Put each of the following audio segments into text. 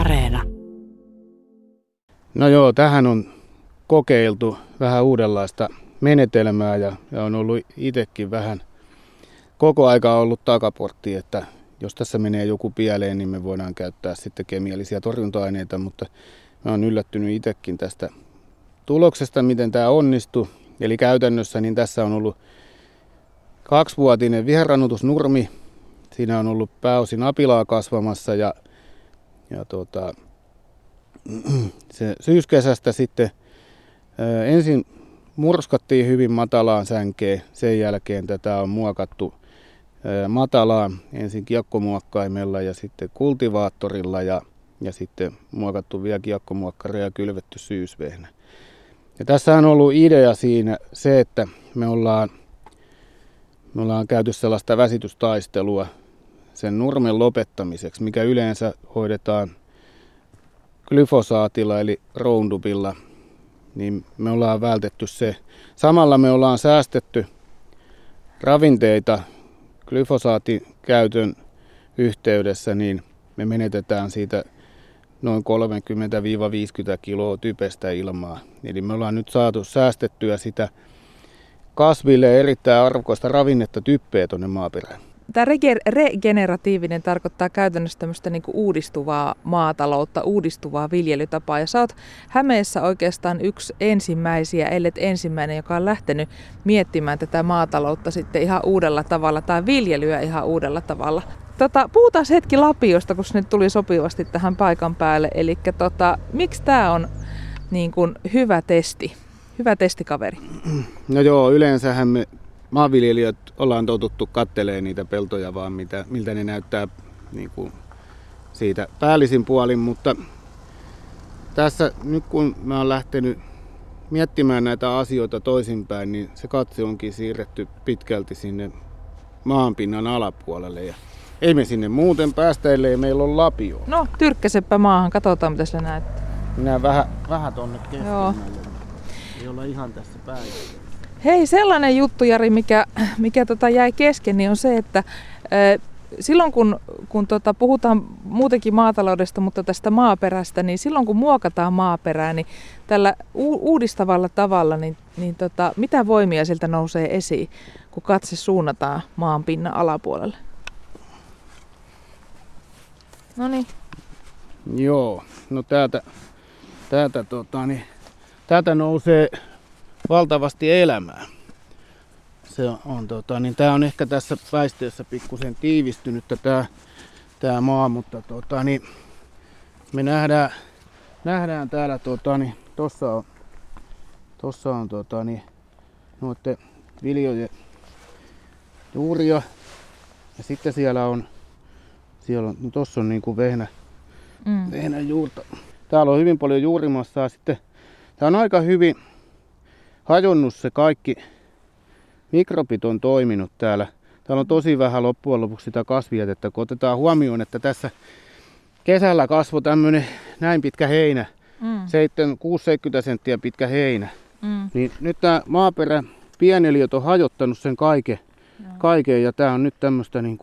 Areena. No joo, tähän on kokeiltu vähän uudenlaista menetelmää ja on ollut itsekin vähän koko aika ollut takaportti, että jos tässä menee joku pieleen, niin me voidaan käyttää sitten kemiallisia torjunta-aineita, mutta mä oon yllättynyt itsekin tästä tuloksesta, miten tämä onnistui. Eli käytännössä niin tässä on ollut 2-vuotinen viherrannutusnurmi. Siinä on ollut pääosin apilaa kasvamassa ja se syyskesästä sitten ensin murskattiin hyvin matalaan sänkeen. Sen jälkeen tätä on muokattu matalaan ensin kiekkomuokkaimella ja sitten kultivaattorilla ja sitten muokattu vielä kiekkomuokkaria ja kylvetty syysvehnä. Ja tässä on ollut idea siinä se, että me ollaan käyty sellaista väsitystaistelua sen nurmen lopettamiseksi, mikä yleensä hoidetaan glyfosaatilla eli Roundupilla, niin me ollaan vältetty se. Samalla me ollaan säästetty ravinteita glyfosaatin käytön yhteydessä, niin me menetetään siitä noin 30-50 kiloa typestä ilmaa. Eli me ollaan nyt saatu säästettyä sitä kasville erittäin arvokasta ravinnetta typpeä tuonne maaperään. Tämä regeneratiivinen tarkoittaa käytännössä tämmöistä niin kuin uudistuvaa maataloutta, uudistuvaa viljelytapaa. Ja sä oot Hämeessä oikeastaan yksi ensimmäisiä, ellet ensimmäinen, joka on lähtenyt miettimään tätä maataloutta sitten ihan uudella tavalla tai viljelyä ihan uudella tavalla. Puhutaan hetki Lapiosta, kun se nyt tuli sopivasti tähän paikan päälle. Eli miksi tämä on niin kuin hyvä testi? Hyvä testikaveri. No joo, yleensähän me maanviljelijät ollaan totuttu katselemaan niitä peltoja vaan, miltä ne näyttää niin kuin siitä päällisin puolin, mutta tässä nyt kun mä oon lähtenyt miettimään näitä asioita toisinpäin, niin se katse onkin siirretty pitkälti sinne maanpinnan alapuolelle ja ei me sinne muuten päästä, ellei meillä on lapio. No, tyrkkäseppä maahan, katsotaan mitä se näyttää. Minä vähän tonne keskimmälle. Ei olla ihan tässä päin. Hei, sellainen juttu, Jari, mikä jäi kesken, niin on se, että silloin kun puhutaan muutenkin maataloudesta, mutta tästä maaperästä, niin silloin kun muokataan maaperää, niin tällä uudistavalla tavalla, niin mitä voimia siltä nousee esiin, kun katse suunnataan maan pinnan alapuolelle? Noniin. Joo, no täältä nousee valtavasti elämää. Tämä on ehkä tässä väisteessä pikkusen tiivistynyt tämä maa, mutta me nähdään täällä tuossa on noiden viljojen juuria ja sitten siellä on no tuossa on niinku vehnän juurta. Täällä on hyvin paljon juurimassaa sitten. Tämä on aika hyvin hajonnut se kaikki. Mikrobit on toiminut täällä. Täällä on tosi vähän loppujen lopuksi sitä kasvijätettä, kun otetaan huomioon, että tässä kesällä kasvoi tämmöinen näin pitkä heinä, 6-70 senttiä pitkä heinä. Niin nyt tämä maaperän pieneliöt on hajottanut sen kaiken ja tämä on nyt tämmöistä niin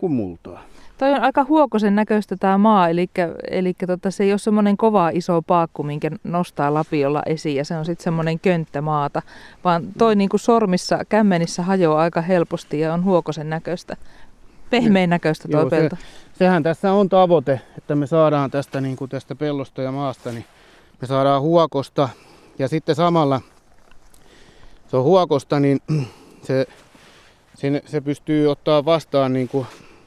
kuin multaa. Toi on aika huokosen näköistä tämä maa, eli se ei ole semmoinen kova iso paakku, minkä nostaa lapiolla esiin ja se on sitten semmoinen könttä maata, vaan toi niin kuin sormissa, kämmenissä hajoaa aika helposti ja on huokosen näköistä, pehmeän näköistä toi pelto. Sehän tässä on tavoite, että me saadaan tästä, niin kuin tästä pellosta ja maasta, niin me saadaan huokosta ja sitten samalla se on huokosta, niin se pystyy ottaa vastaan niin kuin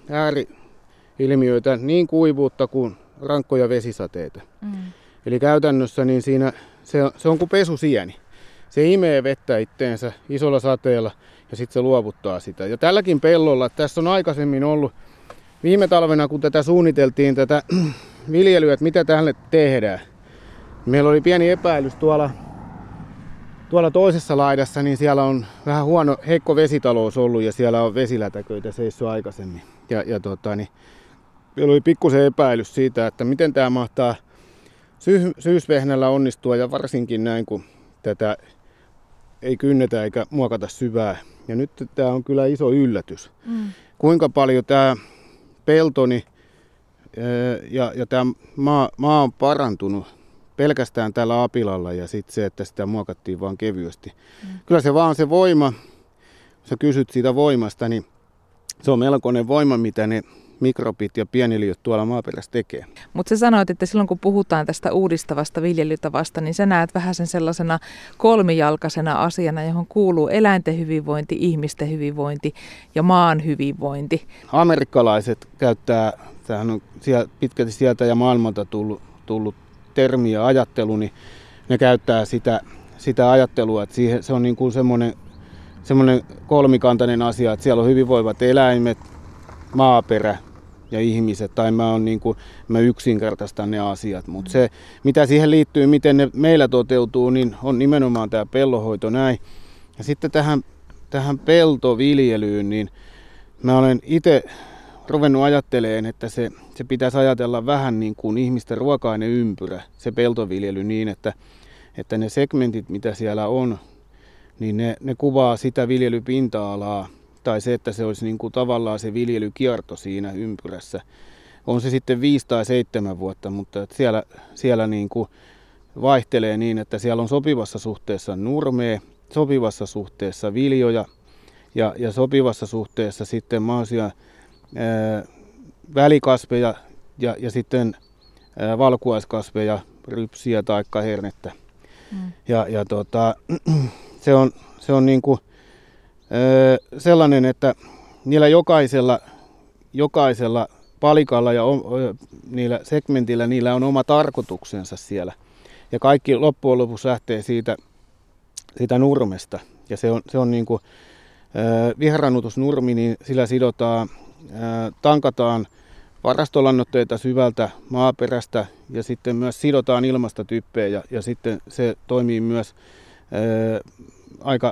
ääriilmiöitä, niin kuivuutta kuin rankkoja vesisateita. Eli käytännössä niin siinä se on kuin pesusieni. Se imee vettä itteensä isolla sateella ja sitten se luovuttaa sitä. Ja tälläkin pellolla, tässä on aikaisemmin ollut viime talvena, kun tätä suunniteltiin tätä viljelyä, että mitä tälle tehdään. Meillä oli pieni epäilys tuolla toisessa laidassa, niin siellä on vähän heikko vesitalous ollut ja siellä on vesilätäköitä seissyt aikaisemmin. Ja meillä oli pikkusen epäilys siitä, että miten tämä mahtaa syysvehnällä onnistua ja varsinkin näin, kun tätä ei kynnetä eikä muokata syvää. Ja nyt tämä on kyllä iso yllätys. Kuinka paljon tämä peltoni ja tämä maa on parantunut pelkästään tällä apilalla ja sitten se, että sitä muokattiin vaan kevyesti. Mm. Kyllä se vaan se voima, jos sä kysyt siitä voimasta, niin se on melkoinen voima, mitä ne mikrobit ja pieneliöt tuolla maaperässä tekee. Mutta sä sanoit, että silloin kun puhutaan tästä uudistavasta viljelytavasta, niin sä näet vähän sen sellaisena kolmijalkaisena asiana, johon kuuluu eläinten hyvinvointi, ihmisten hyvinvointi ja maan hyvinvointi. Amerikkalaiset käyttää, tämähän on pitkälti sieltä ja maailmalta tullut termi ja ajattelu, niin ne käyttää sitä ajattelua, että siihen, se on niin kuin semmoinen kolmikantainen asia, että siellä on hyvinvoivat eläimet, maaperä ja ihmiset, tai mä yksinkertaistan ne asiat, mutta se mitä siihen liittyy, miten ne meillä toteutuu, niin on nimenomaan tämä pellonhoito näin. Ja sitten tähän peltoviljelyyn, niin mä olen itse ruvennut ajattelemaan, että se pitäisi ajatella vähän niin kuin ihmisten ruokainen ympyrä, se peltoviljely niin, että ne segmentit mitä siellä on, niin ne kuvaa sitä viljelypinta-alaa. Tai se, että se olisi niin kuin tavallaan se viljelykierto siinä ympyrässä. On se sitten 5 tai 7 vuotta, mutta siellä niin kuin vaihtelee niin, että siellä on sopivassa suhteessa nurmea, sopivassa suhteessa viljoja ja sopivassa suhteessa sitten mahdollisia välikasveja ja sitten valkuaiskasveja, rypsiä tai hernettä. Mm. Se on niin kuin sellainen, että niillä jokaisella palikalla ja niillä segmentillä niillä on oma tarkoituksensa siellä. Ja kaikki loppujen lopuksi lähtee siitä nurmesta. Ja se on niin kuin viherrannutusnurmi, niin sillä tankataan varastolannoitteita syvältä maaperästä ja sitten myös sidotaan ilmasta typpeä ja sitten se toimii myös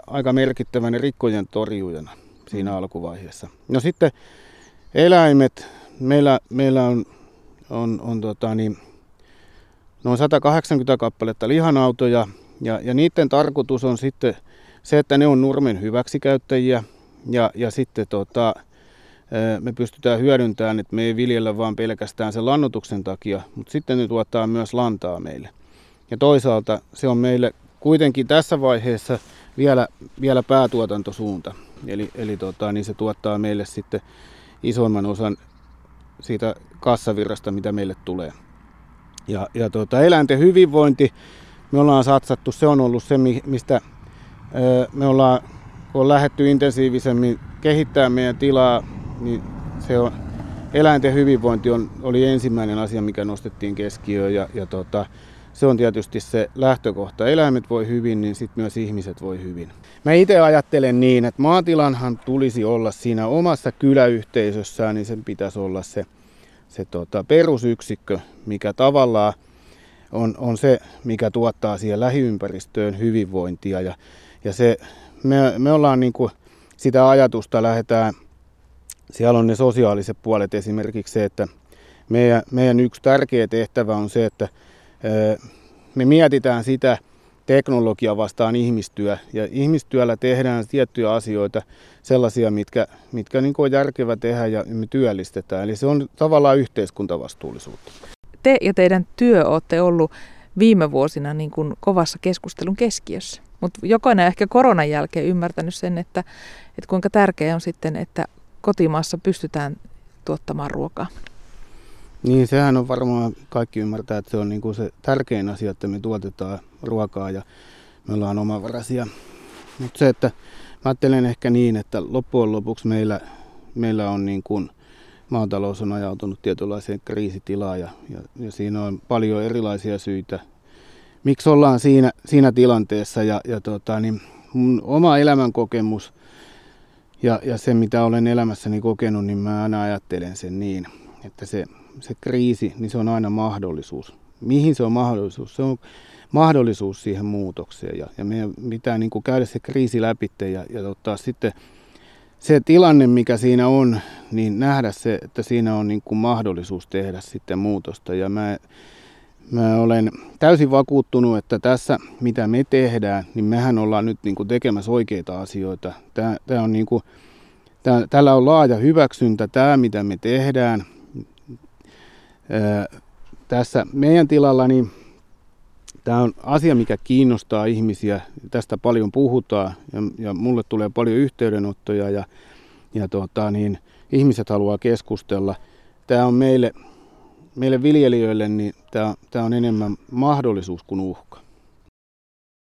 aika merkittävänä rikkojen torjujana siinä alkuvaiheessa. No sitten eläimet. Meillä on noin 180 kappaletta lihanautoja ja niiden tarkoitus on sitten se, että ne on nurmen hyväksikäyttäjiä ja sitten me pystytään hyödyntämään, että me ei viljellä vaan pelkästään sen lannoituksen takia, mutta sitten ne tuottaa myös lantaa meille. Ja toisaalta se on meille kuitenkin tässä vaiheessa vielä päätuotantosuunta, eli se tuottaa meille sitten isoimman osan siitä kassavirrasta, mitä meille tulee. Eläinten hyvinvointi, me ollaan satsattu, se on ollut se, mistä me ollaan, kun on lähdetty intensiivisemmin kehittämään meidän tilaa, niin se on, eläinten hyvinvointi oli ensimmäinen asia, mikä nostettiin keskiöön ja se on tietysti se lähtökohta. Eläimet voi hyvin, niin sitten myös ihmiset voi hyvin. Mä itse ajattelen niin, että maatilanhan tulisi olla siinä omassa kyläyhteisössään, niin sen pitäisi olla se perusyksikkö, mikä tavallaan on se, mikä tuottaa siihen lähiympäristöön hyvinvointia. Me ollaan niin kuin sitä ajatusta lähdetään, siellä on ne sosiaaliset puolet esimerkiksi se, että meidän yksi tärkeä tehtävä on se, että me mietitään sitä teknologiaa vastaan ihmistyö, ja ihmistyöllä tehdään tiettyjä asioita, sellaisia, mitkä niin on järkevä tehdä ja me työllistetään. Eli se on tavallaan yhteiskuntavastuullisuutta. Te ja teidän työ olette ollut viime vuosina niin kuin kovassa keskustelun keskiössä, mutta jokainen ehkä koronan jälkeen ymmärtänyt sen, että kuinka tärkeää on sitten, että kotimaassa pystytään tuottamaan ruokaa. Niin, sehän on varmaan, kaikki ymmärtää, että se on niin kuin se tärkein asia, että me tuotetaan ruokaa ja me ollaan omavaraisia. Mutta se, että mä ajattelen ehkä niin, että loppujen lopuksi meillä on niin kuin maatalous on ajautunut tietynlaiseen kriisitilaan ja siinä on paljon erilaisia syitä, miksi ollaan siinä tilanteessa. Mun oma elämänkokemus ja se, mitä olen elämässäni kokenut, niin mä aina ajattelen sen niin, että se kriisi, niin se on aina mahdollisuus. Mihin se on mahdollisuus? Se on mahdollisuus siihen muutokseen ja meidän pitää niin kuin käydä se kriisi läpi ja ottaa sitten se tilanne, mikä siinä on, niin nähdä se, että siinä on niin kuin mahdollisuus tehdä sitten muutosta. Ja mä olen täysin vakuuttunut, että tässä, mitä me tehdään, niin mehän ollaan nyt niin kuin tekemässä oikeita asioita. Tämä on niin kuin, tällä on laaja hyväksyntä, tämä mitä me tehdään. Tässä meidän tilalla niin tämä on asia, mikä kiinnostaa ihmisiä. Tästä paljon puhutaan ja mulle tulee paljon yhteydenottoja ja ihmiset haluaa keskustella. Tämä on meille viljelijöille niin tämä on enemmän mahdollisuus kuin uhka.